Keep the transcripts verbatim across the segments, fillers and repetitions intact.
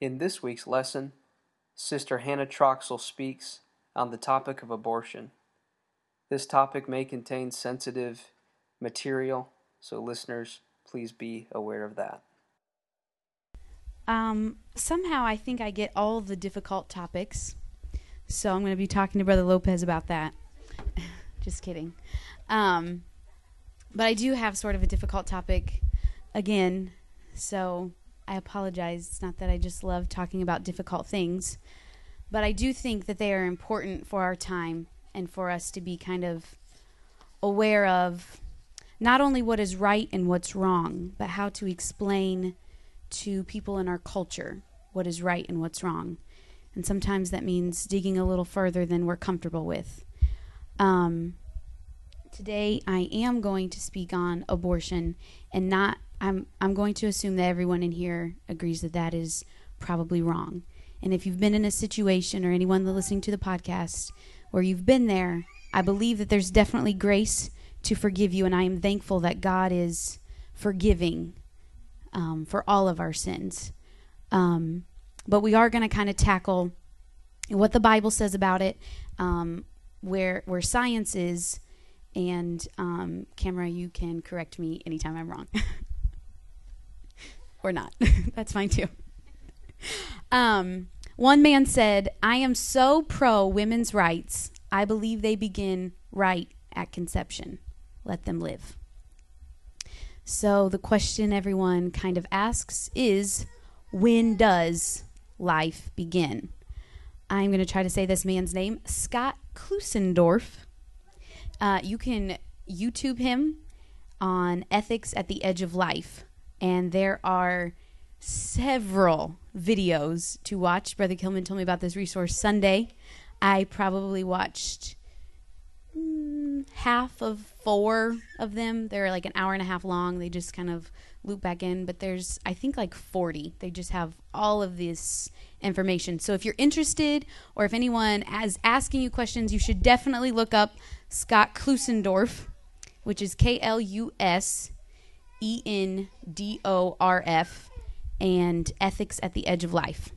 In this week's lesson, Sister Hannah Troxell speaks on the topic of abortion. This topic may contain sensitive material, so listeners, please be aware of that. Um, somehow I think I get all the difficult topics, so I'm going to be talking to Brother Lopez about that. Just kidding. Um, but I do have sort of a difficult topic again, so I apologize. It's not that I just love talking about difficult things, but I do think that they are important for our time and for us to be kind of aware of not only what is right and what's wrong, but how to explain to people in our culture what is right and what's wrong. And sometimes that means digging a little further than we're comfortable with. Um, today I am going to speak on abortion, and not I'm I'm going to assume that everyone in here agrees that that is probably wrong. And if you've been in a situation, or anyone listening to the podcast where you've been there, I believe that there's definitely grace to forgive you, and I am thankful that God is forgiving um, for all of our sins. Um, but we are going to kind of tackle what the Bible says about it, um, where where science is, and um, Camera, you can correct me anytime I'm wrong. Or not. That's fine too. Um, one man said, "I am so pro women's rights, I believe they begin right at conception. Let them live." So the question everyone kind of asks is, when does life begin? I'm going to try to say this man's name, Scott Klusendorf. Uh, you can YouTube him on Ethics at the Edge of Life. And there are several videos to watch. Brother Kilman told me about this resource Sunday. I probably watched mm, half of four of them. They're like an hour and a half long. They just kind of loop back in. But there's, I think, like forty. They just have all of this information. So if you're interested, or if anyone is asking you questions, you should definitely look up Scott Klusendorf, which is K L U S E N D O R F, and Ethics at the Edge of Life.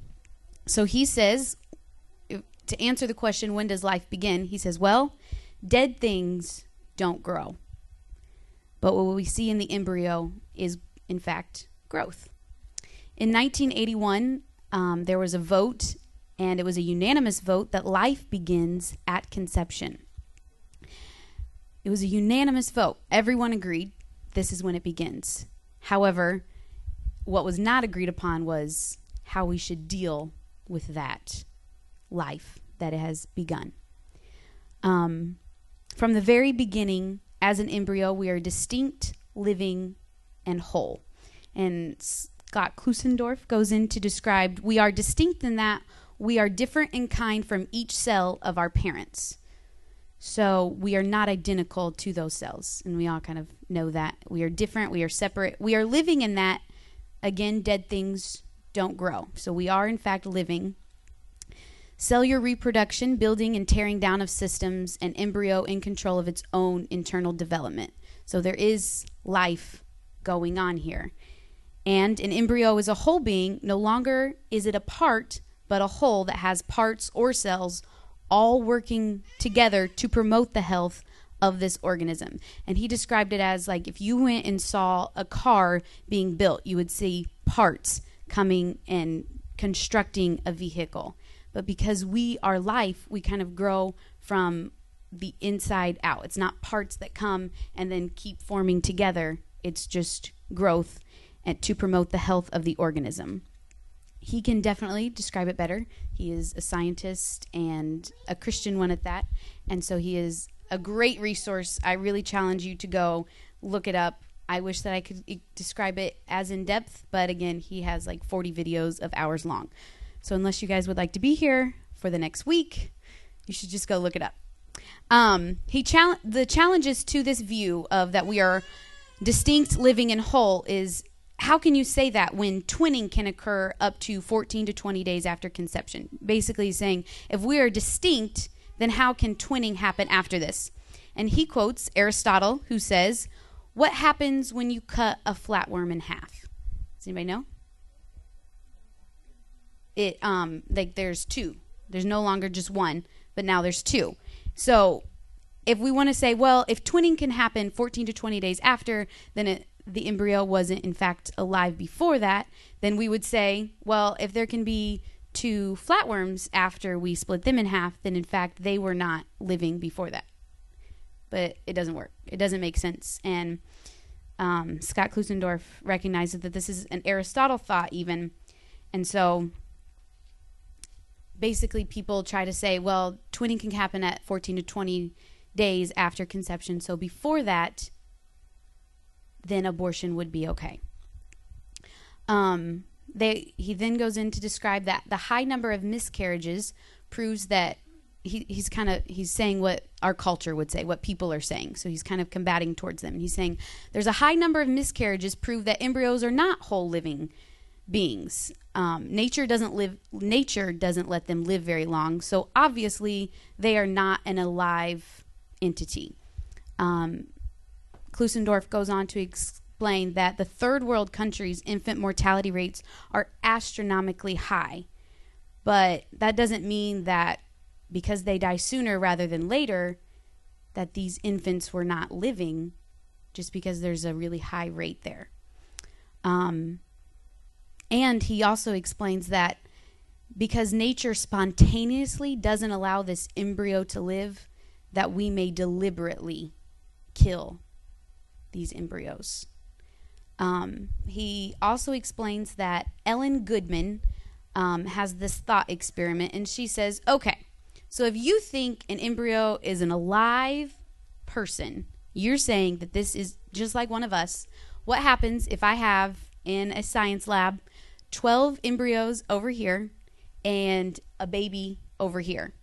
So he says, to answer the question, when does life begin? He says, well, dead things don't grow. But what we see in the embryo is, in fact, growth. In nineteen eighty-one, um, there was a vote, and it was a unanimous vote, that life begins at conception. It was a unanimous vote. Everyone agreed. This is when it begins. However, what was not agreed upon was how we should deal with that life that has begun. Um, from the very beginning, as an embryo, we are distinct, living, and whole. And Scott Klusendorf goes in to describe, we are distinct in that we are different in kind from each cell of our parents. So we are not identical to those cells, and we all kind of know that. We are different, we are separate. We are living in that, again, dead things don't grow. So we are, in fact, living. Cellular reproduction, building and tearing down of systems, and embryo in control of its own internal development. So there is life going on here. And an embryo is a whole being. No longer is it a part, but a whole that has parts or cells all working together to promote the health of this organism. And he described it as, like, if you went and saw a car being built, you would see parts coming and constructing a vehicle. But because we are life, we kind of grow from the inside out. It's not parts that come and then keep forming together. It's just growth and to promote the health of the organism. He can definitely describe it better. He is a scientist and a Christian one at that. And so he is a great resource. I really challenge you to go look it up. I wish that I could describe it as in depth, but again, he has like forty videos of hours long. So unless you guys would like to be here for the next week, you should just go look it up. Um, he chal- the challenges to this view of that we are distinct, living, and whole is, how can you say that when twinning can occur up to fourteen to twenty days after conception? Basically saying, if we are distinct, then how can twinning happen after this? And he quotes Aristotle, who says, what happens when you cut a flatworm in half? Does anybody know? it um like there's two. There's no longer just one, but now there's two. So if we want to say, well, if twinning can happen fourteen to twenty days after, then it, the embryo wasn't in fact alive before that, then we would say, well, if there can be two flatworms after we split them in half, then in fact they were not living before that. But it doesn't work. It doesn't make sense. And um, Scott Klusendorf recognizes that this is an Aristotle thought even. And so basically people try to say, well, twinning can happen at fourteen to twenty days after conception. So before that, then abortion would be okay. Um, they, he then goes in to describe that the high number of miscarriages proves that He, he's kind of he's saying what our culture would say, what people are saying. So he's kind of combating towards them. He's saying there's a high number of miscarriages prove that embryos are not whole living beings. Um, nature doesn't live. Nature doesn't let them live very long. So obviously they are not an alive entity. Um, Klusendorf goes on to explain that the third world countries' infant mortality rates are astronomically high, but that doesn't mean that, because they die sooner rather than later, that these infants were not living, just because there's a really high rate there. Um, and he also explains that because nature spontaneously doesn't allow this embryo to live, that we may deliberately kill these embryos. Um, he also explains that Ellen Goodman um, has this thought experiment, and she says, okay, so if you think an embryo is an alive person, you're saying that this is just like one of us. What happens if I have in a science lab twelve embryos over here and a baby over here?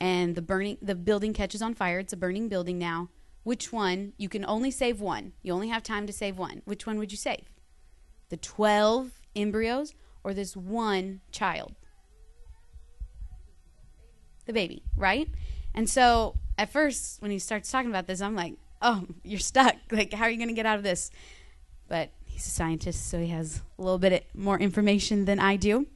And the burning the building catches on fire. It's a burning building now. Which one? You can only save one. You only have time to save one. Which one would you save? The twelve embryos or this one child? The baby, right? And so at first when he starts talking about this, I'm like, oh, you're stuck. Like, how are you going to get out of this? But he's a scientist, so he has a little bit more information than I do.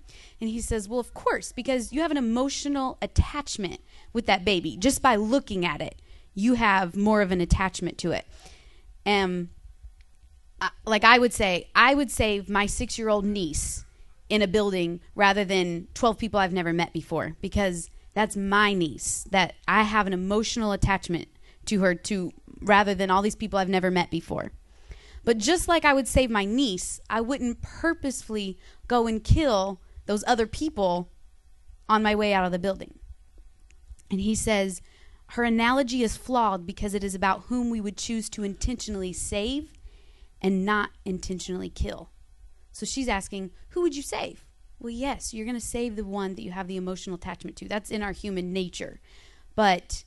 And he says, well, of course, because you have an emotional attachment with that baby. Just by looking at it, you have more of an attachment to it. Um, uh, like I would say, I would save my six-year-old niece in a building rather than twelve people I've never met before, because that's my niece, that I have an emotional attachment to her to rather than all these people I've never met before. But just like I would save my niece, I wouldn't purposefully go and kill those other people on my way out of the building. And he says, her analogy is flawed because it is about whom we would choose to intentionally save and not intentionally kill. So she's asking, who would you save? Well, yes, you're going to save the one that you have the emotional attachment to. That's in our human nature. But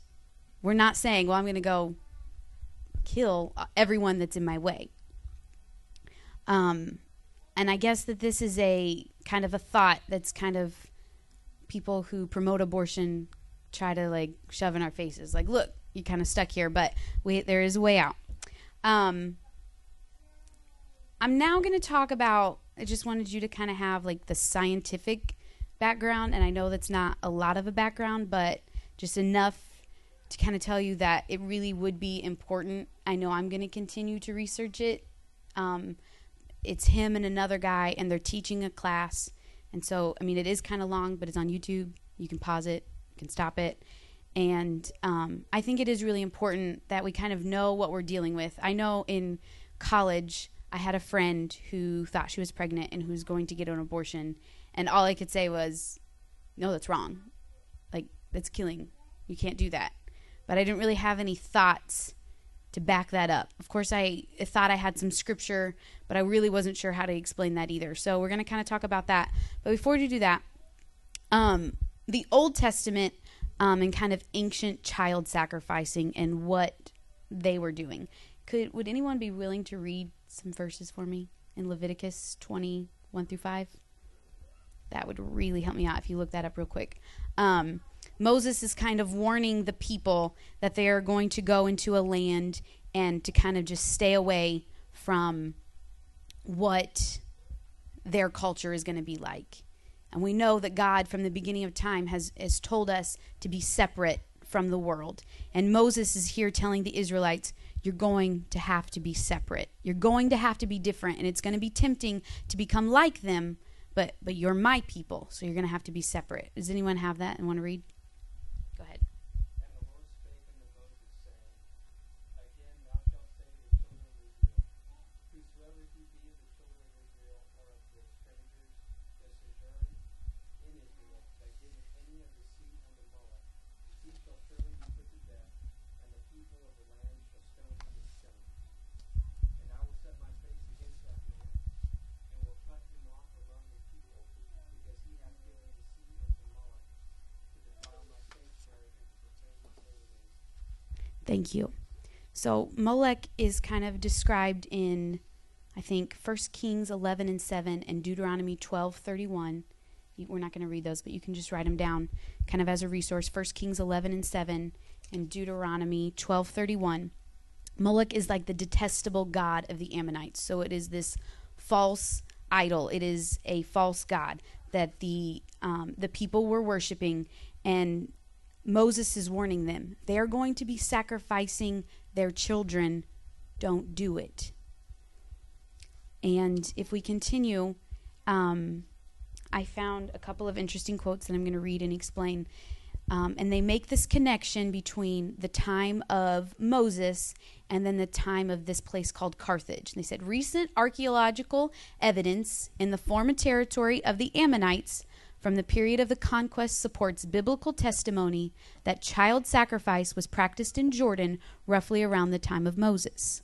we're not saying, well, I'm going to go kill everyone that's in my way. Um, and I guess that this is a kind of a thought that's kind of people who promote abortion try to like shove in our faces. Like, look, you're kind of stuck here, but we, there is a way out. Um, I'm now going to talk about, I just wanted you to kind of have like the scientific background, and I know that's not a lot of a background, but just enough to kind of tell you that it really would be important. I know I'm going to continue to research it. Um, it's him and another guy, and they're teaching a class. And so, I mean, it is kind of long, but it's on YouTube. You can pause it, you can stop it. And um, I think it is really important that we kind of know what we're dealing with. I know in college, I had a friend who thought she was pregnant and who was going to get an abortion, and all I could say was, no, that's wrong. Like, that's killing. You can't do that. But I didn't really have any thoughts to back that up. Of course, I thought I had some scripture, but I really wasn't sure how to explain that either. So we're going to kind of talk about that. But before we do that, um, the Old Testament um, and kind of ancient child sacrificing and what they were doing. Could, would anyone be willing to read some verses for me in Leviticus twenty, one through five? That would really help me out if you look that up real quick. Um, Moses is kind of warning the people that they are going to go into a land and to kind of just stay away from what their culture is going to be like. And we know that God, from the beginning of time, has, has told us to be separate from the world. And Moses is here telling the Israelites, you're going to have to be separate. You're going to have to be different, and it's going to be tempting to become like them, but, but you're my people, so you're going to have to be separate. Does anyone have that and want to read? Go ahead. And the Lord spake unto Moses, saying, Again thou shalt say to the children of Israel, Whosoever he be of the children of Israel, or of the strangers that sojourn in Israel, that giveth any of the seed unto Molech, he shall surely be put to death, and the people of the land shall stone him with stones. And I will set my face against that man, and will cut him off among the people, because he hath given the seed unto Molech, to defile my sanctuary and to profane my holy name. Thank you. So Molech is kind of described in, I think, First Kings eleven and seven and Deuteronomy twelve thirty-one. We're not going to read those, but you can just write them down kind of as a resource. First Kings eleven and seven and Deuteronomy twelve thirty-one. Molech is like the detestable god of the Ammonites. So it is this false idol. It is a false god that the, um, the people were worshiping, and Moses is warning them. They are going to be sacrificing their children. Don't do it. And if we continue, um, I found a couple of interesting quotes that I'm going to read and explain. Um, and they make this connection between the time of Moses and then the time of this place called Carthage. And they said, recent archaeological evidence in the former territory of the Ammonites from the period of the conquest supports biblical testimony that child sacrifice was practiced in Jordan roughly around the time of Moses.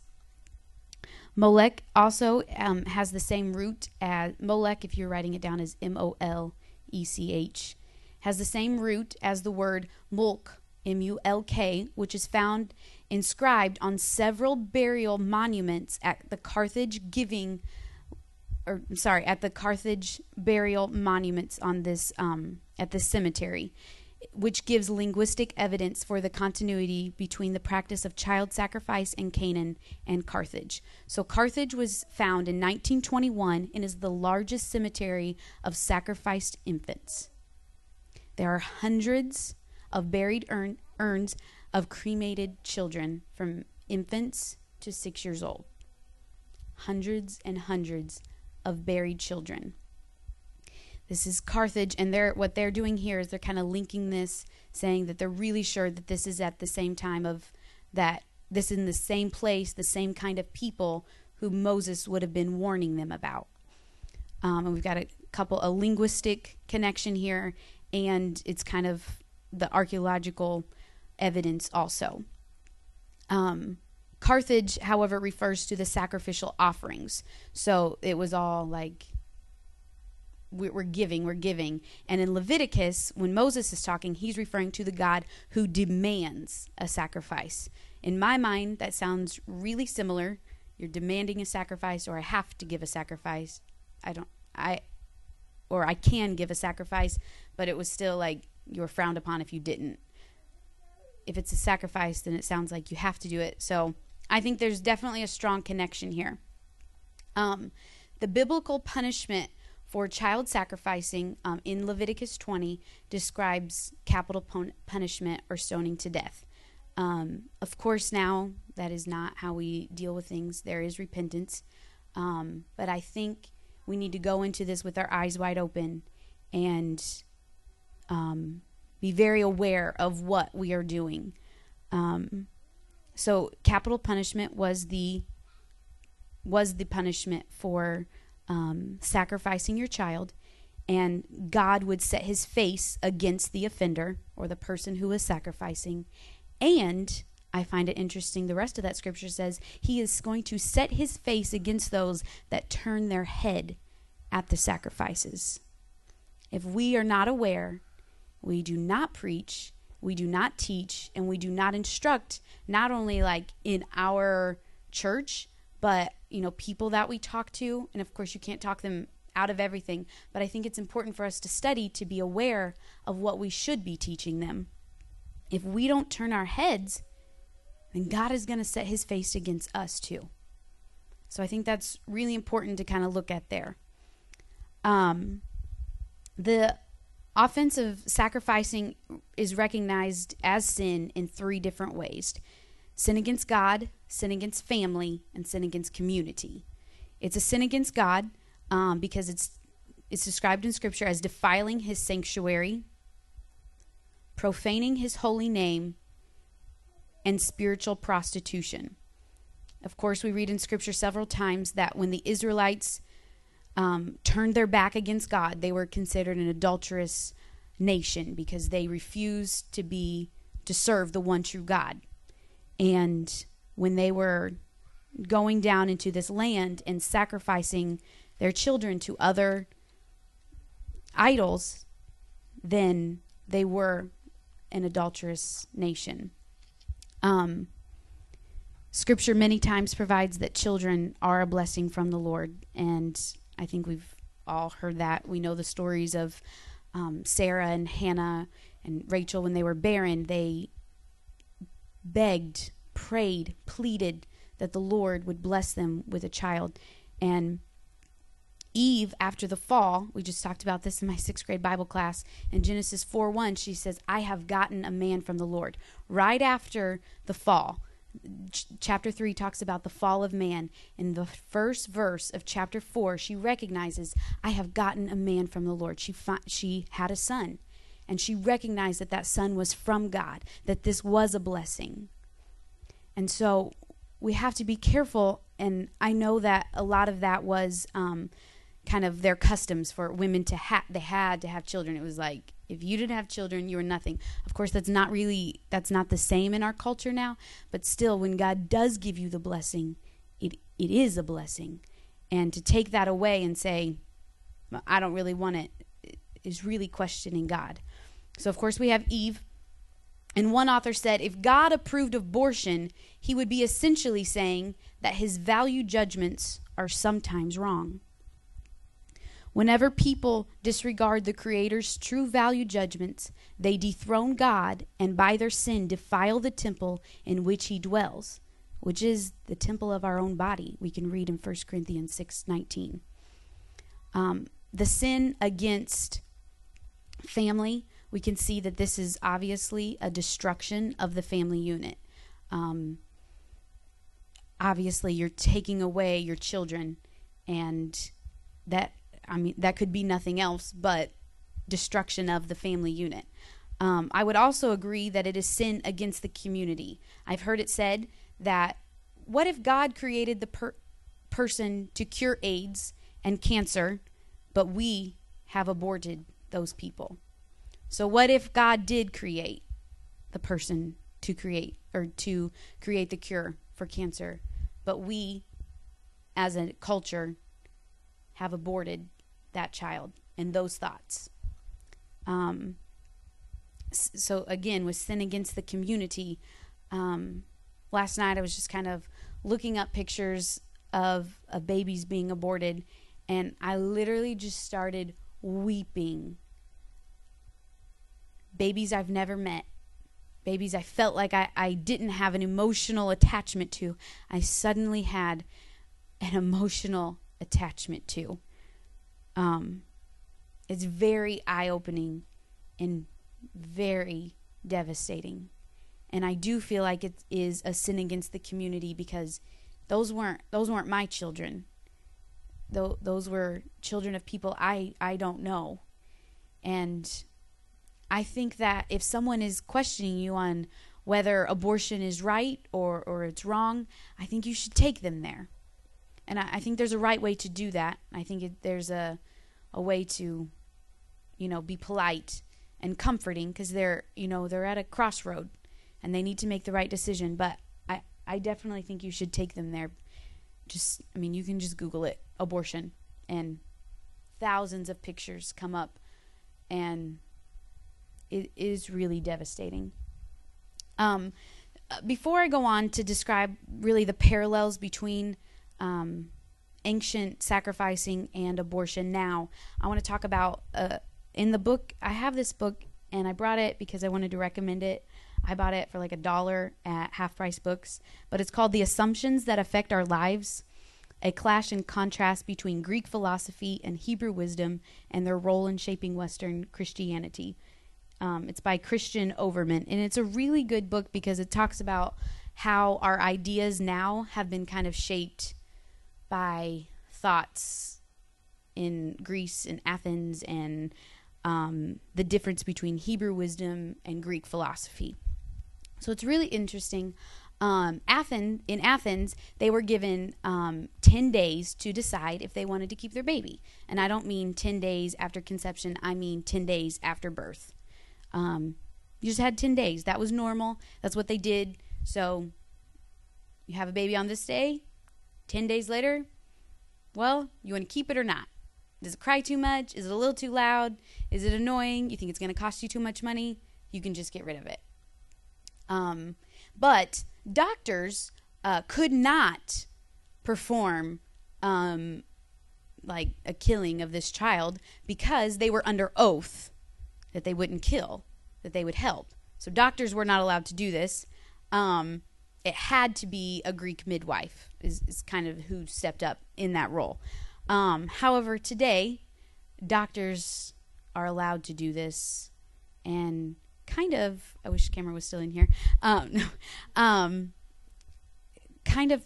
Molech also um, has the same root as, Molech, if you're writing it down, is M O L E C H, has the same root as the word mulk, M U L K, which is found inscribed on several burial monuments at the Carthage giving Or, sorry, at the Carthage burial monuments on this, um, at this cemetery, which gives linguistic evidence for the continuity between the practice of child sacrifice in Canaan and Carthage. So Carthage was found in nineteen twenty-one and is the largest cemetery of sacrificed infants. There are hundreds of buried urn, urns of cremated children from infants to six years old. Hundreds and hundreds of buried children. This is Carthage, and they're, what they're doing here is they're kind of linking this, saying that they're really sure that this is at the same time of that, this in the same place, the same kind of people who Moses would have been warning them about. Um, and we've got a couple, a linguistic connection here, and it's kind of the archaeological evidence also. Um, Carthage, however, refers to the sacrificial offerings. So it was all like, we're giving, we're giving. And in Leviticus, when Moses is talking, he's referring to the God who demands a sacrifice. In my mind, that sounds really similar. You're demanding a sacrifice, or I have to give a sacrifice. I don't, I, or I can give a sacrifice, but it was still like you were frowned upon if you didn't. If it's a sacrifice, then it sounds like you have to do it. So I think there's definitely a strong connection here. Um, the biblical punishment for child sacrificing um, in Leviticus twenty describes capital pun punishment or stoning to death. Um, of course, now that is not how we deal with things. There is repentance. Um, but I think we need to go into this with our eyes wide open and um, be very aware of what we are doing. Um, So capital punishment was the was the punishment for um, sacrificing your child, and God would set his face against the offender or the person who was sacrificing. And I find it interesting, the rest of that scripture says he is going to set his face against those that turn their head at the sacrifices. If we are not aware, we do not preach, we do not teach, and we do not instruct, not only like in our church, but, you know, people that we talk to. And of course, you can't talk them out of everything, but I think it's important for us to study, to be aware of what we should be teaching them. If we don't turn our heads, then God is going to set his face against us too. So I think that's really important to kind of look at there. Um, The offense of sacrificing is recognized as sin in three different ways: sin against God, sin against family, and sin against community. It's a sin against God um, because it's it's described in Scripture as defiling his sanctuary, profaning his holy name, and spiritual prostitution. Of course, we read in Scripture several times that when the Israelites um, turned their back against God, they were considered an adulterous nation because they refused to be to serve the one true God. And when they were going down into this land and sacrificing their children to other idols, then they were an adulterous nation. Um, scripture many times provides that children are a blessing from the Lord. And I think we've all heard that. We know the stories of um, Sarah and Hannah and Rachel when they were barren. They begged, prayed, pleaded that the Lord would bless them with a child. And Eve, after the fall, we just talked about this in my sixth grade Bible class, in Genesis four one, she says, "I have gotten a man from the Lord." Right after the fall, ch- chapter three talks about the fall of man. In the first verse of chapter four, she recognizes, "I have gotten a man from the Lord." She fi- she had a son. And she recognized that that son was from God, that this was a blessing. And so we have to be careful. And I know that a lot of that was um, kind of their customs for women to have. They had to have children. It was like, if you didn't have children, you were nothing. Of course, that's not really, that's not the same in our culture now. But still, when God does give you the blessing, it it is a blessing. And to take that away and say, I don't really want it, is really questioning God. So, of course, we have Eve. And one author said, if God approved abortion, he would be essentially saying that his value judgments are sometimes wrong. Whenever people disregard the Creator's true value judgments, they dethrone God and by their sin defile the temple in which he dwells, which is the temple of our own body. We can read in First Corinthians six nineteen. Um, the sin against family, we can see that this is obviously a destruction of the family unit. Um, obviously, you're taking away your children, and that, I mean, that could be nothing else but destruction of the family unit. Um, I would also agree that it is sin against the community. I've heard it said that what if God created the per- person to cure AIDS and cancer, but we have aborted those people? So what if God did create the person to create or to create the cure for cancer, but we as a culture have aborted that child and those thoughts? Um, so again, with sin against the community, um, last night I was just kind of looking up pictures of, of babies being aborted, and I literally just started weeping. Babies I've never met, babies I felt like I, I didn't have an emotional attachment to, I suddenly had an emotional attachment to. Um, it's very eye-opening and very devastating. And I do feel like it is a sin against the community because those weren't those weren't my children. Th- those were children of people I, I don't know. And I think that if someone is questioning you on whether abortion is right or, or it's wrong, I think you should take them there. And I, I think there's a right way to do that. I think it, there's a a way to, you know, be polite and comforting because they're, you know, they're at a crossroad and they need to make the right decision. But I, I definitely think you should take them there. Just, I mean, you can just Google it, abortion, and thousands of pictures come up, and it is really devastating. Um, before I go on to describe really the parallels between um, ancient sacrificing and abortion now, I want to talk about uh, in the book. I have this book, and I brought it because I wanted to recommend it. I bought it for like a dollar at Half Price Books, but it's called The Assumptions That Affect Our Lives. a clash and contrast between Greek philosophy and Hebrew wisdom and their role in shaping Western Christianity. Um, it's by Christian Overman, and it's a really good book because it talks about how our ideas now have been kind of shaped by thoughts in Greece and Athens, and um, the difference between Hebrew wisdom and Greek philosophy. So it's really interesting. Um, Athens, in Athens, they were given um, ten days to decide if they wanted to keep their baby. And I don't mean ten days after conception. I mean ten days after birth. Um, you just had ten days. That was normal. That's what they did. So you have a baby on this day. ten days later, well, you want to keep it or not? Does it cry too much? Is it a little too loud? Is it annoying? You think it's going to cost you too much money? You can just get rid of it. Um, but doctors uh, could not perform um, like a killing of this child because they were under oath that they wouldn't kill, that they would help. So doctors were not allowed to do this. Um, it had to be a Greek midwife is, is kind of who stepped up in that role. Um, however, today, doctors are allowed to do this, and kind of, I wish the camera was still in here, um, um, kind of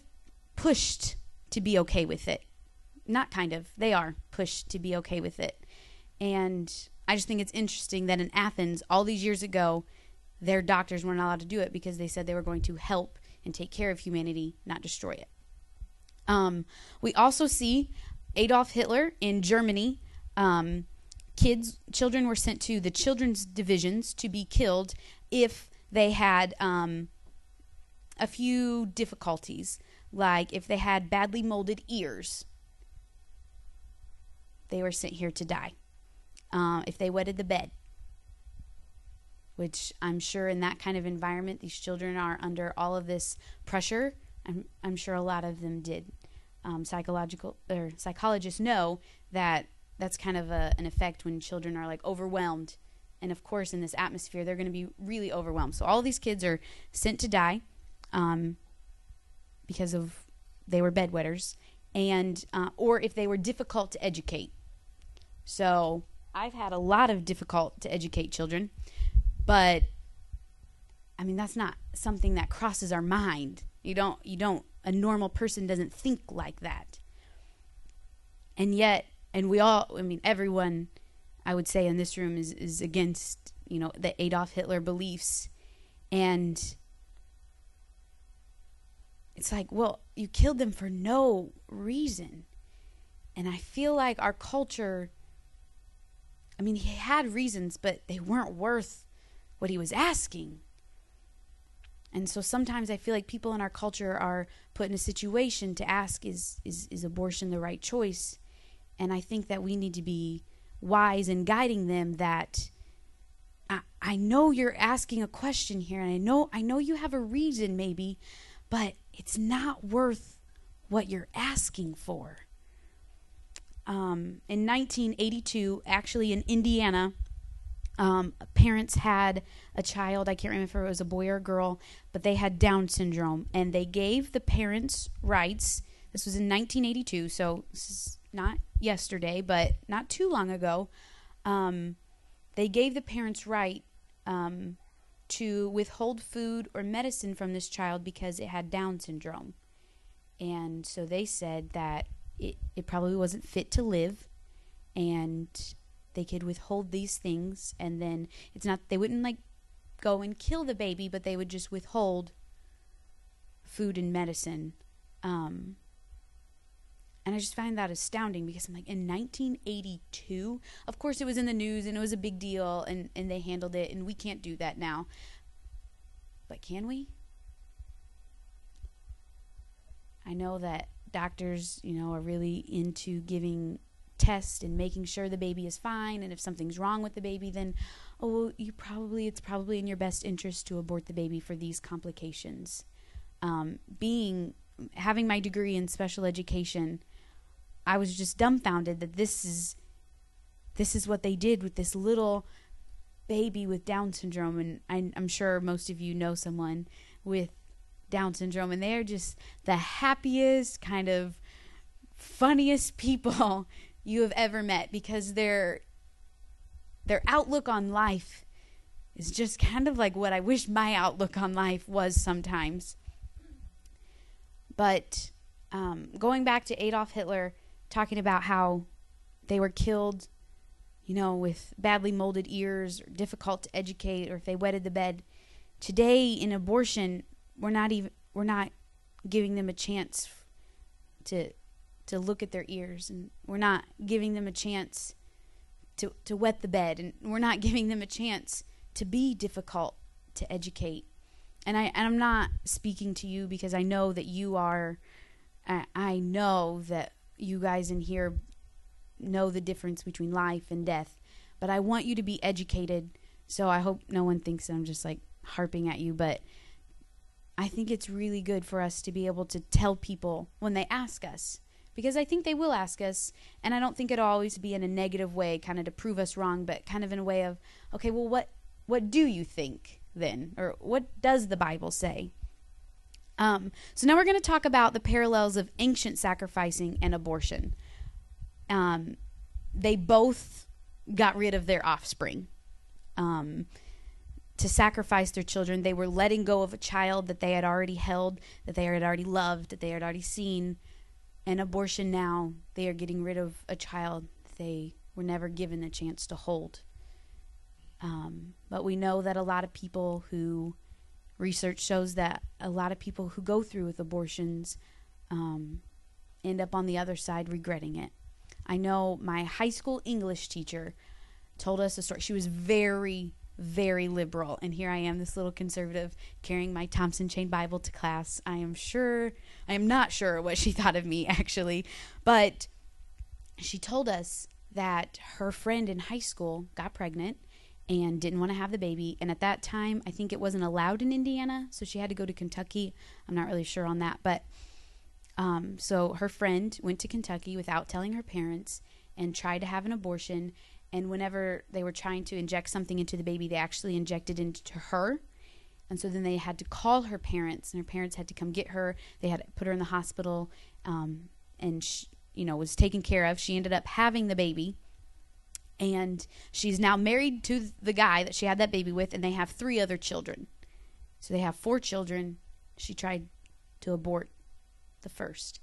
pushed to be okay with it. Not kind of, they are pushed to be okay with it. And I just think it's interesting that in Athens, all these years ago, their doctors weren't allowed to do it because they said they were going to help and take care of humanity, not destroy it. Um, we also see Adolf Hitler in Germany. Um, kids, children were sent to the children's divisions to be killed if they had um, a few difficulties, like if they had badly molded ears, they were sent here to die. Um, if they wetted the bed, which I'm sure in that kind of environment, these children are under all of this pressure. I'm, I'm sure a lot of them did. Um, psychological or psychologists know that that's kind of a, an effect when children are like overwhelmed, and of course in this atmosphere they're going to be really overwhelmed. So all these kids are sent to die um, because of they were bedwetters, and uh, or if they were difficult to educate. So I've had a lot of difficult to educate children, but I mean that's not something that crosses our mind. You don't. You don't. A normal person doesn't think like that. And yet, and we all, I mean, everyone, I would say in this room is, is against, you know, the Adolf Hitler beliefs. And it's like, well, you killed them for no reason. And I feel like our culture, I mean, he had reasons, but they weren't worth what he was asking. And so sometimes I feel like people in our culture are put in a situation to ask, is, is, is abortion the right choice? And I think that we need to be wise in guiding them that I, I know you're asking a question here, and I know, I know you have a reason maybe, but it's not worth what you're asking for. Um, in nineteen eighty-two, actually in Indiana, Um, parents had a child, I can't remember if it was a boy or a girl, but they had Down syndrome, and they gave the parents rights. This was in nineteen eighty-two, so this is not yesterday, but not too long ago. Um, they gave the parents right um, to withhold food or medicine from this child because it had Down syndrome. And so they said that it, it probably wasn't fit to live, and they could withhold these things, and then it's not, they wouldn't like go and kill the baby, but they would just withhold food and medicine. Um, and I just find that astounding because I'm like, in nineteen eighty-two, of course it was in the news and it was a big deal, and, and they handled it, and we can't do that now. But can we? I know that doctors, you know, are really into giving test and making sure the baby is fine, and if something's wrong with the baby, then oh well, you probably it's probably in your best interest to abort the baby for these complications. Um, being having my degree in special education, I was just dumbfounded that this is this is what they did with this little baby with Down syndrome, and I, I'm sure most of you know someone with Down syndrome, and they are just the happiest kind of funniest people you have ever met, because their their outlook on life is just kind of like what I wish my outlook on life was sometimes. But um, going back to Adolf Hitler, talking about how they were killed, you know, with badly molded ears, or difficult to educate, or if they wetted the bed. Today in abortion, we're not even we're not giving them a chance to to look at their ears, and we're not giving them a chance to to wet the bed, and we're not giving them a chance to be difficult to educate. And I and I'm not speaking to you because I know that you are. I, I know that you guys in here know the difference between life and death, but I want you to be educated. So I hope no one thinks that I'm just like harping at you, but I think it's really good for us to be able to tell people when they ask us, because I think they will ask us, and I don't think it'll always be in a negative way, kind of to prove us wrong, but kind of in a way of, okay, well, what what do you think then, or what does the Bible say? Um, so now we're going to talk about the parallels of ancient sacrificing and abortion. Um, they both got rid of their offspring um, to sacrifice their children. They were letting go of a child that they had already held, that they had already loved, that they had already seen. And abortion now, they are getting rid of a child they were never given a chance to hold. Um, but we know that a lot of people who... Research shows that a lot of people who go through with abortions um, end up on the other side regretting it. I know my high school English teacher told us a story. She was very, very liberal. And here I am, this little conservative, carrying my Thompson Chain Bible to class. I am sure, I am not sure what she thought of me, actually. But she told us that her friend in high school got pregnant and didn't want to have the baby. And at that time, I think it wasn't allowed in Indiana, so she had to go to Kentucky. I'm not really sure on that. But um, so her friend went to Kentucky without telling her parents and tried to have an abortion. And whenever they were trying to inject something into the baby, they actually injected into her. And so then they had to call her parents, and her parents had to come get her. They had put her in the hospital, um, and she, you know, was taken care of. She ended up having the baby. And she's now married to the guy that she had that baby with, and they have three other children. So they have four children. She tried to abort the first.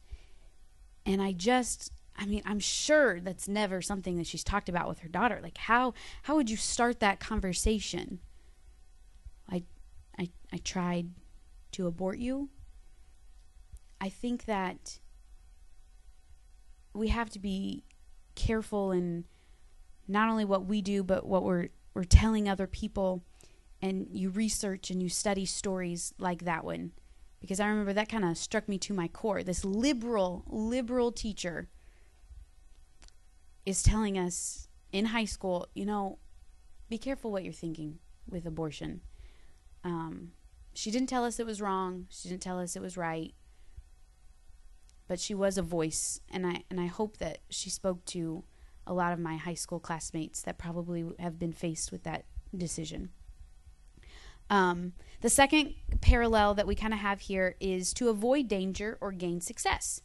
And I just, I mean, I'm sure that's never something that she's talked about with her daughter. Like, how how would you start that conversation? I, I, I tried to abort you. I think that we have to be careful in not only what we do, but what we're we're telling other people. And you research and you study stories like that one, because I remember that kind of struck me to my core. This liberal, liberal teacher is telling us in high school, you know, be careful what you're thinking with abortion. Um, she didn't tell us it was wrong. She didn't tell us it was right. But she was a voice, and I and I hope that she spoke to a lot of my high school classmates that probably have been faced with that decision. Um, the second parallel that we kind of have here is to avoid danger or gain success.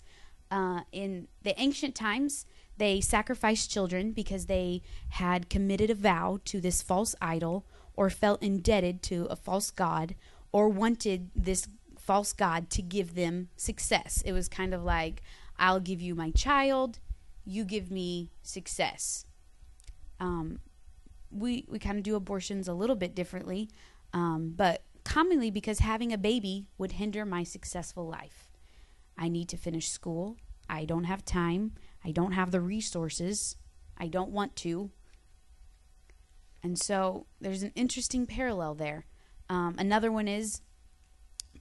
Uh, in the ancient times, they sacrificed children because they had committed a vow to this false idol, or felt indebted to a false god, or wanted this false god to give them success. It was kind of like, I'll give you my child, you give me success. Um, we we kind of do abortions a little bit differently, um, but commonly because having a baby would hinder my successful life. I need to finish school. I don't have time. I don't have the resources. I don't want to. And so there's an interesting parallel there. Um, another one is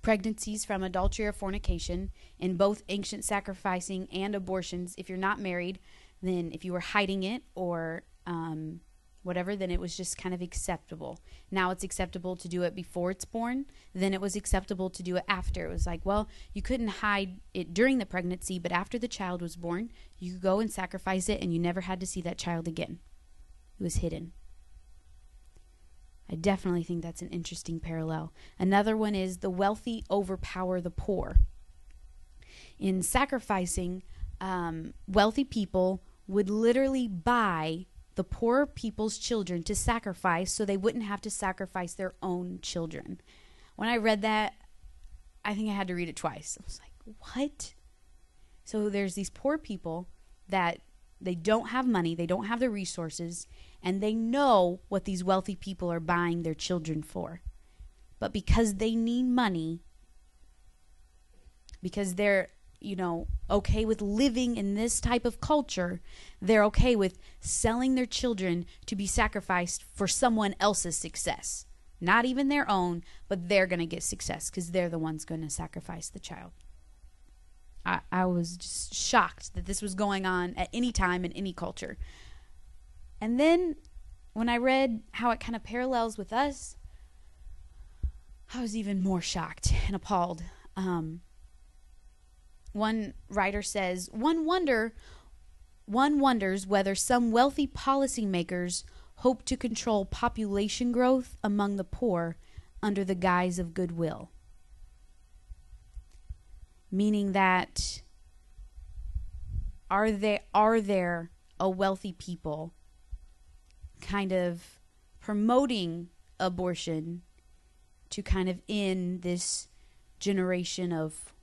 pregnancies from adultery or fornication. In both ancient sacrificing and abortions, if you're not married, then if you were hiding it or um, whatever, then it was just kind of acceptable. Now it's acceptable to do it before it's born. Then it was acceptable to do it after. It was like, well, you couldn't hide it during the pregnancy, but after the child was born, you could go and sacrifice it, and you never had to see that child again. It was hidden. I definitely think that's an interesting parallel. Another one is the wealthy overpower the poor. In sacrificing, um, wealthy people would literally buy the poorer people's children to sacrifice so they wouldn't have to sacrifice their own children. When I read that, I think I had to read it twice. I was like, what? So there's these poor people that they don't have money, they don't have the resources, and they know what these wealthy people are buying their children for. But because they need money, because they're, you know, okay with living in this type of culture, they're okay with selling their children to be sacrificed for someone else's success. Not even their own, but they're going to get success because they're the ones going to sacrifice the child. I, I was just shocked that this was going on at any time in any culture. And then when I read how it kind of parallels with us, I was even more shocked and appalled. Um, one writer says, one wonder, one wonders whether some wealthy policymakers hope to control population growth among the poor under the guise of goodwill. Meaning that are they are there a wealthy people kind of promoting abortion to kind of end this generation of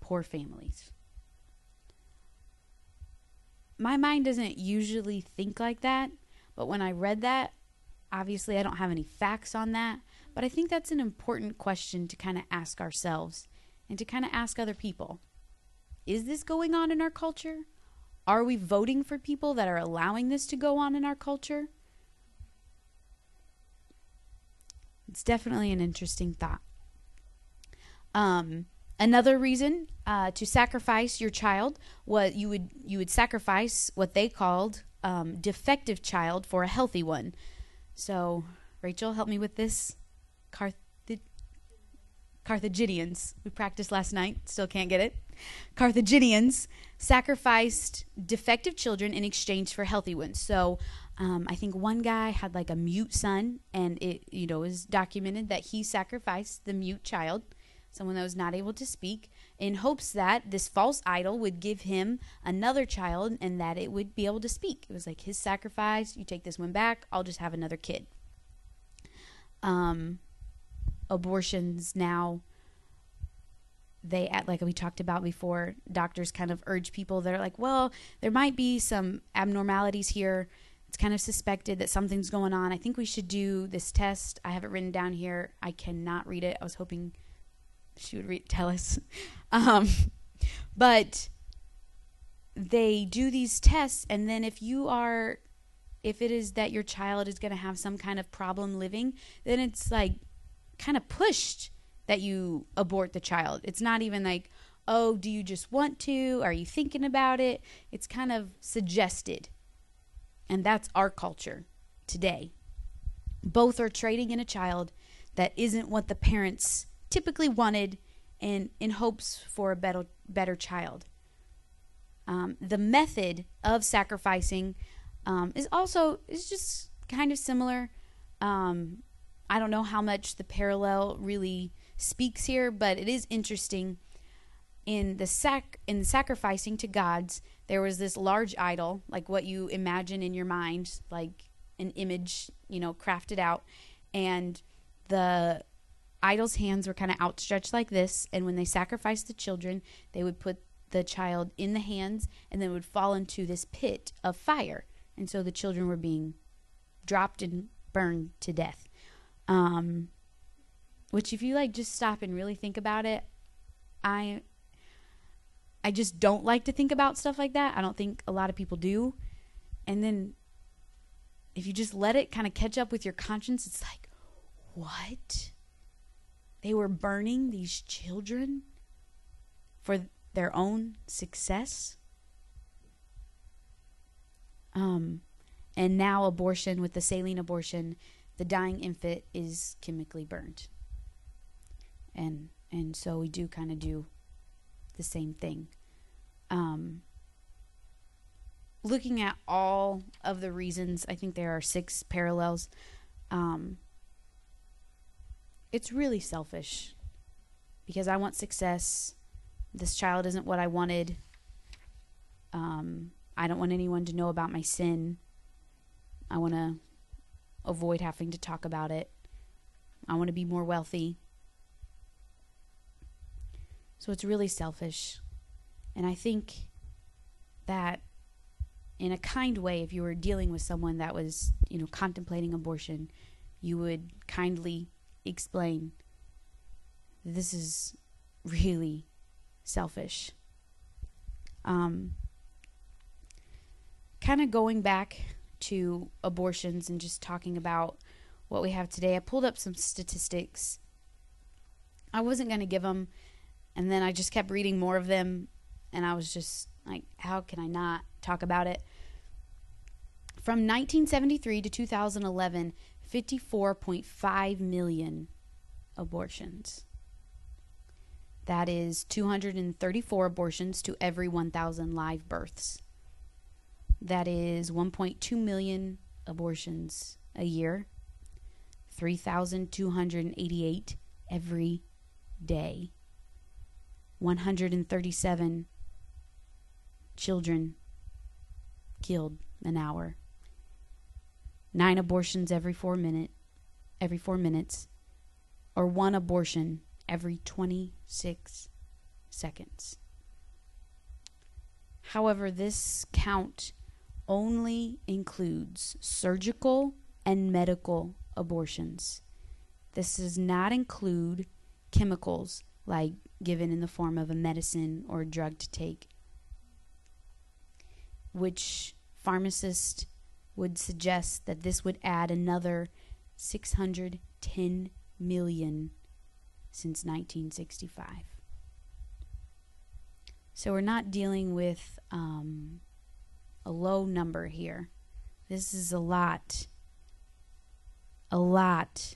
poor families? My mind doesn't usually think like that, but when I read that, obviously I don't have any facts on that, but I think that's an important question to kind of ask ourselves and to kind of ask other people. Is this going on in our culture? Are we voting for people that are allowing this to go on in our culture? It's definitely an interesting thought. Um, another reason uh, to sacrifice your child, what you would you would sacrifice what they called um, defective child for a healthy one. So, Rachel, help me with this. Carth- Carthaginians, we practiced last night, still can't get it. Carthaginians sacrificed defective children in exchange for healthy ones. So um, I think one guy had like a mute son, and it, you know, is documented that he sacrificed the mute child, someone that was not able to speak, in hopes that this false idol would give him another child and that it would be able to speak. It was like his sacrifice, you take this one back, I'll just have another kid. Um... Abortions now, they act like we talked about before, doctors kind of urge people that are like, well, there might be some abnormalities here. It's kind of suspected that something's going on. I think we should do this test. I have it written down here. I cannot read it. I was hoping she would read, tell us. Um, but they do these tests, and then if you are, if it is that your child is going to have some kind of problem living, then it's like, kind of pushed that you abort the child. It's not even like, oh, do you just want to? Are you thinking about it? It's kind of suggested. And that's our culture today. Both are trading in a child that isn't what the parents typically wanted and in hopes for a better, better child. Um, the method of sacrificing um, is also, is just kind of similar. Um, I don't know how much the parallel really speaks here, but it is interesting. In the sac in sacrificing to gods, there was this large idol, like what you imagine in your mind, like an image, you know, crafted out. And the idol's hands were kind of outstretched like this. And when they sacrificed the children, they would put the child in the hands and then would fall into this pit of fire. And so the children were being dropped and burned to death. Um, which if you like just stop and really think about it, I, I just don't like to think about stuff like that. I don't think a lot of people do. And then if you just let it kind of catch up with your conscience, it's like, what? They were burning these children for their own success? Um, and now abortion, with the saline abortion, the dying infant is chemically burned. And and so we do kind of do the same thing. Um, looking at all of the reasons, I think there are six parallels. Um, it's really selfish because I want success. This child isn't what I wanted. Um, I don't want anyone to know about my sin. I want to avoid having to talk about it. I want to be more wealthy. So it's really selfish. And I think that in a kind way, if you were dealing with someone that was, you know, contemplating abortion, you would kindly explain, this is really selfish. Um, kind of going back to abortions and just talking about what we have today, I pulled up some statistics. I wasn't going to give them, and then I just kept reading more of them, and I was just like, how can I not talk about it? From nineteen seventy-three to two thousand eleven, fifty-four point five million abortions. That is two hundred thirty-four abortions to every one thousand live births. That is one point two million abortions a year, three thousand two hundred eighty-eight every day, one hundred thirty-seven children killed an hour, nine abortions every four minute, every four minutes, or one abortion every twenty-six seconds. However, this count only includes surgical and medical abortions. This does not include chemicals like given in the form of a medicine or a drug to take, which pharmacists would suggest that this would add another six hundred ten million since nineteen sixty-five. So we're not dealing with um, a low number here. This is a lot, a lot,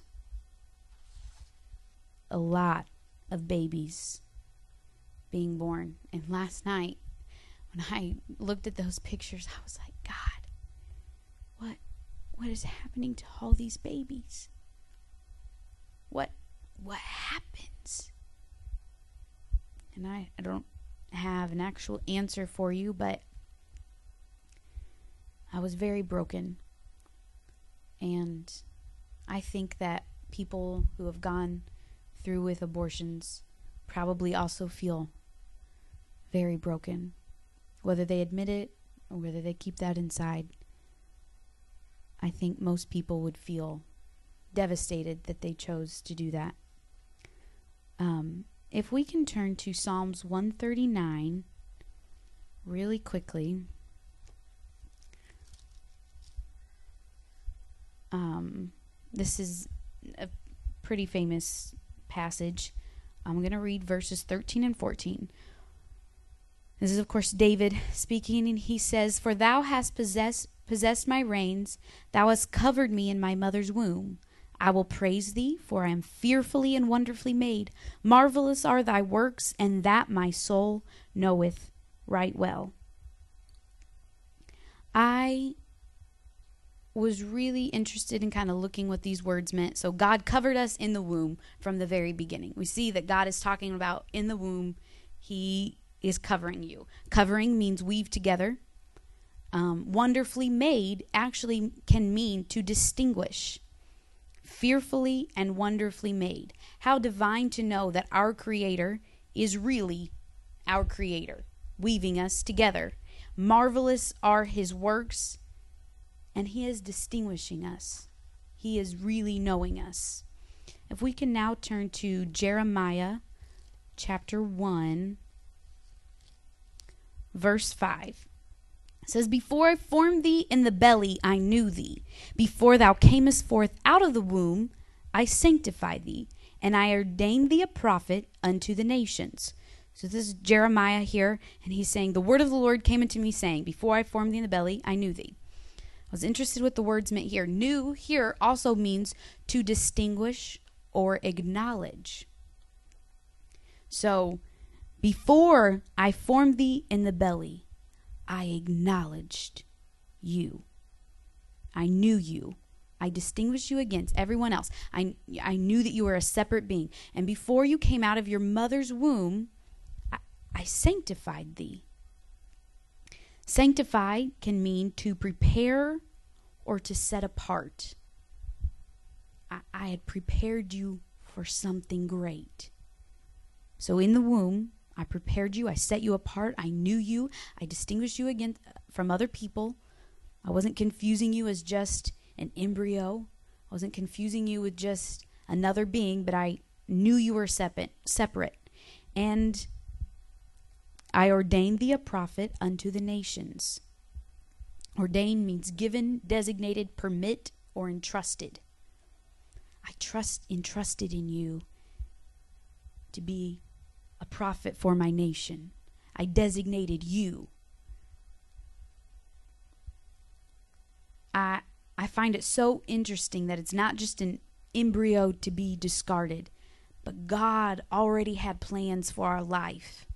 a lot of babies being born. And last night, when I looked at those pictures, I was like, God, what, what is happening to all these babies? What, what happens? And I, I don't have an actual answer for you, but I was very broken. And I think that people who have gone through with abortions probably also feel very broken, whether they admit it or whether they keep that inside. I think most people would feel devastated that they chose to do that. Um, if we can turn to Psalms one thirty-nine really quickly. Um, this is a pretty famous passage. I'm going to read verses thirteen and fourteen. This is, of course, David speaking, and he says, "For thou hast possessed, possessed my reins, thou hast covered me in my mother's womb. I will praise thee, for I am fearfully and wonderfully made. Marvelous are thy works, and that my soul knoweth right well." I was really interested in kind of looking what these words meant. So God covered us in the womb from the very beginning. We see that God is talking about in the womb. He is covering you. Covering means weave together. Um, wonderfully made actually can mean to distinguish. Fearfully and wonderfully made. How divine to know that our Creator is really our Creator, weaving us together. Marvelous are his works. And he is distinguishing us. He is really knowing us. If we can now turn to Jeremiah chapter one, verse five. It says, "Before I formed thee in the belly, I knew thee. Before thou camest forth out of the womb, I sanctified thee, and I ordained thee a prophet unto the nations." So this is Jeremiah here, and he's saying, "The word of the Lord came unto me, saying, before I formed thee in the belly, I knew thee." I was interested what the words meant here. New here also means to distinguish or acknowledge. So, before I formed thee in the belly, I acknowledged you. I knew you. I distinguished you against everyone else. I, I knew that you were a separate being. And before you came out of your mother's womb, I, I sanctified thee. Sanctify can mean to prepare or to set apart. I, I had prepared you for something great. So in the womb, I prepared you, I set you apart, I knew you, I distinguished you again from other people. I wasn't confusing you as just an embryo. I wasn't confusing you with just another being, but I knew you were separate. separate. And I ordained thee a prophet unto the nations. Ordained means given, designated, permit, or entrusted. I trust entrusted in you to be a prophet for my nation. I designated you. I I find it so interesting that it's not just an embryo to be discarded, but God already had plans for our life.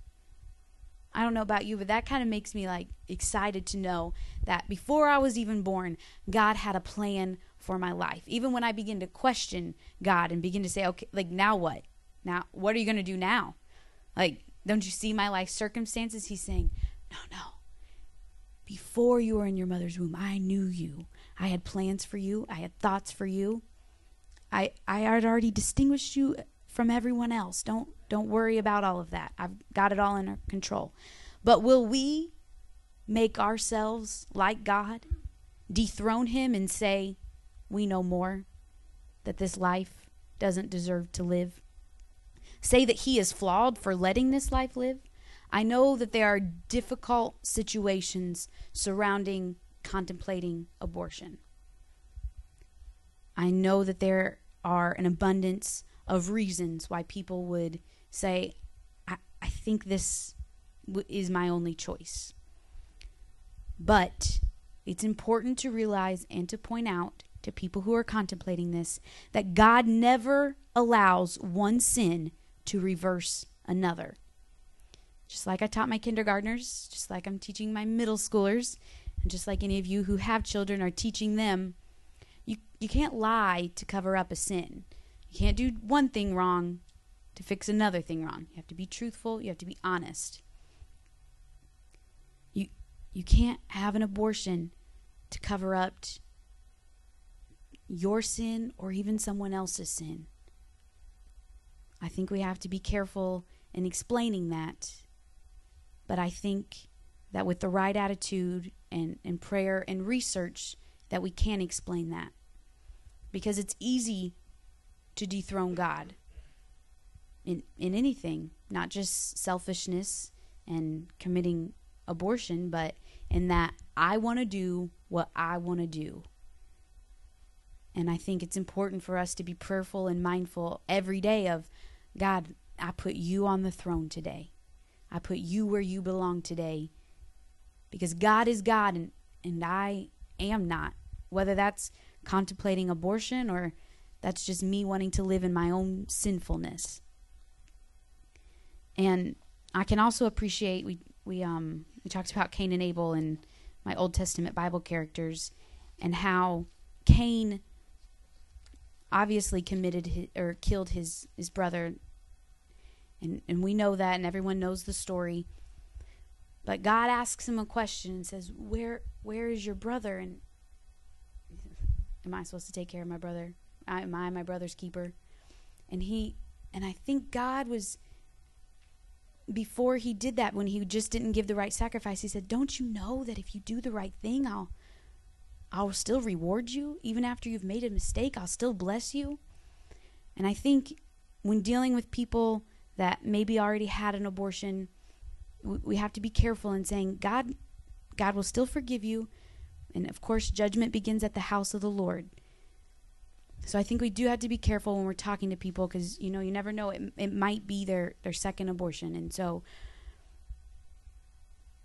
I don't know about you, but that kind of makes me like excited to know that before I was even born, God had a plan for my life. Even when I begin to question God and begin to say, okay, like now what? Now, what are you going to do now? Like, don't you see my life circumstances? He's saying, no, no. Before you were in your mother's womb, I knew you. I had plans for you. I had thoughts for you. I I had already distinguished you from everyone else. Don't don't worry about all of that. I've got it all in our control. But will we make ourselves like God, dethrone him and say, we know more, that this life doesn't deserve to live? Say that he is flawed for letting this life live? I know that there are difficult situations surrounding contemplating abortion. I know that there are an abundance of reasons why people would say, I, I think this w- is my only choice. But it's important to realize and to point out to people who are contemplating this that God never allows one sin to reverse another. Just like I taught my kindergartners, just like I'm teaching my middle schoolers, and just like any of you who have children are teaching them, you, you can't lie to cover up a sin. You can't do one thing wrong to fix another thing wrong. You have to be truthful. You have to be honest. You, you can't have an abortion to cover up your sin or even someone else's sin. I think we have to be careful in explaining that. But I think that with the right attitude and, and prayer and research that we can explain that. Because it's easy to dethrone God in in anything, not just selfishness and committing abortion, but in that I want to do what I want to do. And I think it's important for us to be prayerful and mindful every day of, God, I put you on the throne today. I put you where you belong today, because God is God and, and I am not, whether that's contemplating abortion or that's just me wanting to live in my own sinfulness. And I can also appreciate, we we um we talked about Cain and Abel and my Old Testament Bible characters, and how Cain obviously committed his, or killed his, his brother. And and we know that, and everyone knows the story. But God asks him a question and says, Where where is your brother? And am I supposed to take care of my brother? I, am I my brother's keeper? And he, and I think God was, before he did that, when he just didn't give the right sacrifice, he said, don't you know that if you do the right thing, I'll, I'll still reward you? Even after you've made a mistake, I'll still bless you. And I think when dealing with people that maybe already had an abortion, we, we have to be careful in saying, God, God will still forgive you. And of course, judgment begins at the house of the Lord. So I think we do have to be careful when we're talking to people, because, you know, you never know. It, it might be their, their second abortion. And so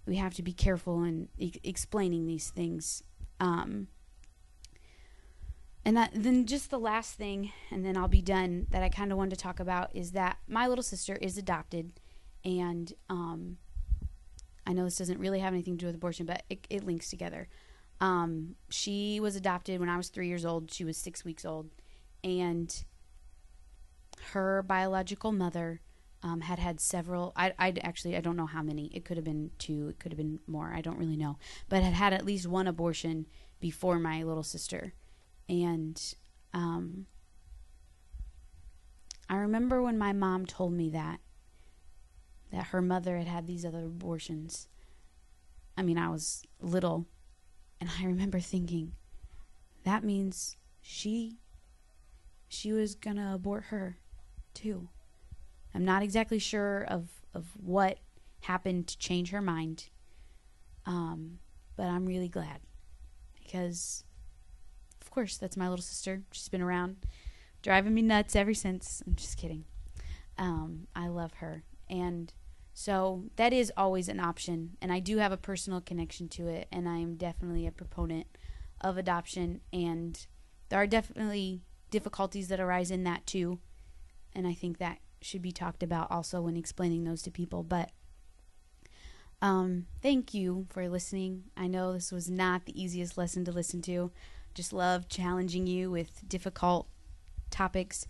we have to be careful in e- explaining these things. Um, and that, then just the last thing, and then I'll be done, that I kind of wanted to talk about is that my little sister is adopted. And um, I know this doesn't really have anything to do with abortion, but it, it links together. Um, she was adopted when I was three years old. She was six weeks old, and her biological mother, um, had had several, I, I'd actually, I don't know how many, it could have been two, it could have been more, I don't really know, but had had at least one abortion before my little sister. And um, I remember when my mom told me that, that her mother had had these other abortions. I mean, I was little, and I remember thinking, that means she, she was going to abort her, too. I'm not exactly sure of, of what happened to change her mind, um, but I'm really glad, because, of course, that's my little sister. She's been around, driving me nuts ever since. I'm just kidding. Um, I love her, and so that is always an option, and I do have a personal connection to it, and I am definitely a proponent of adoption, and there are definitely difficulties that arise in that too, and I think that should be talked about also when explaining those to people. But um, thank you for listening. I know this was not the easiest lesson to listen to. Just love challenging you with difficult topics.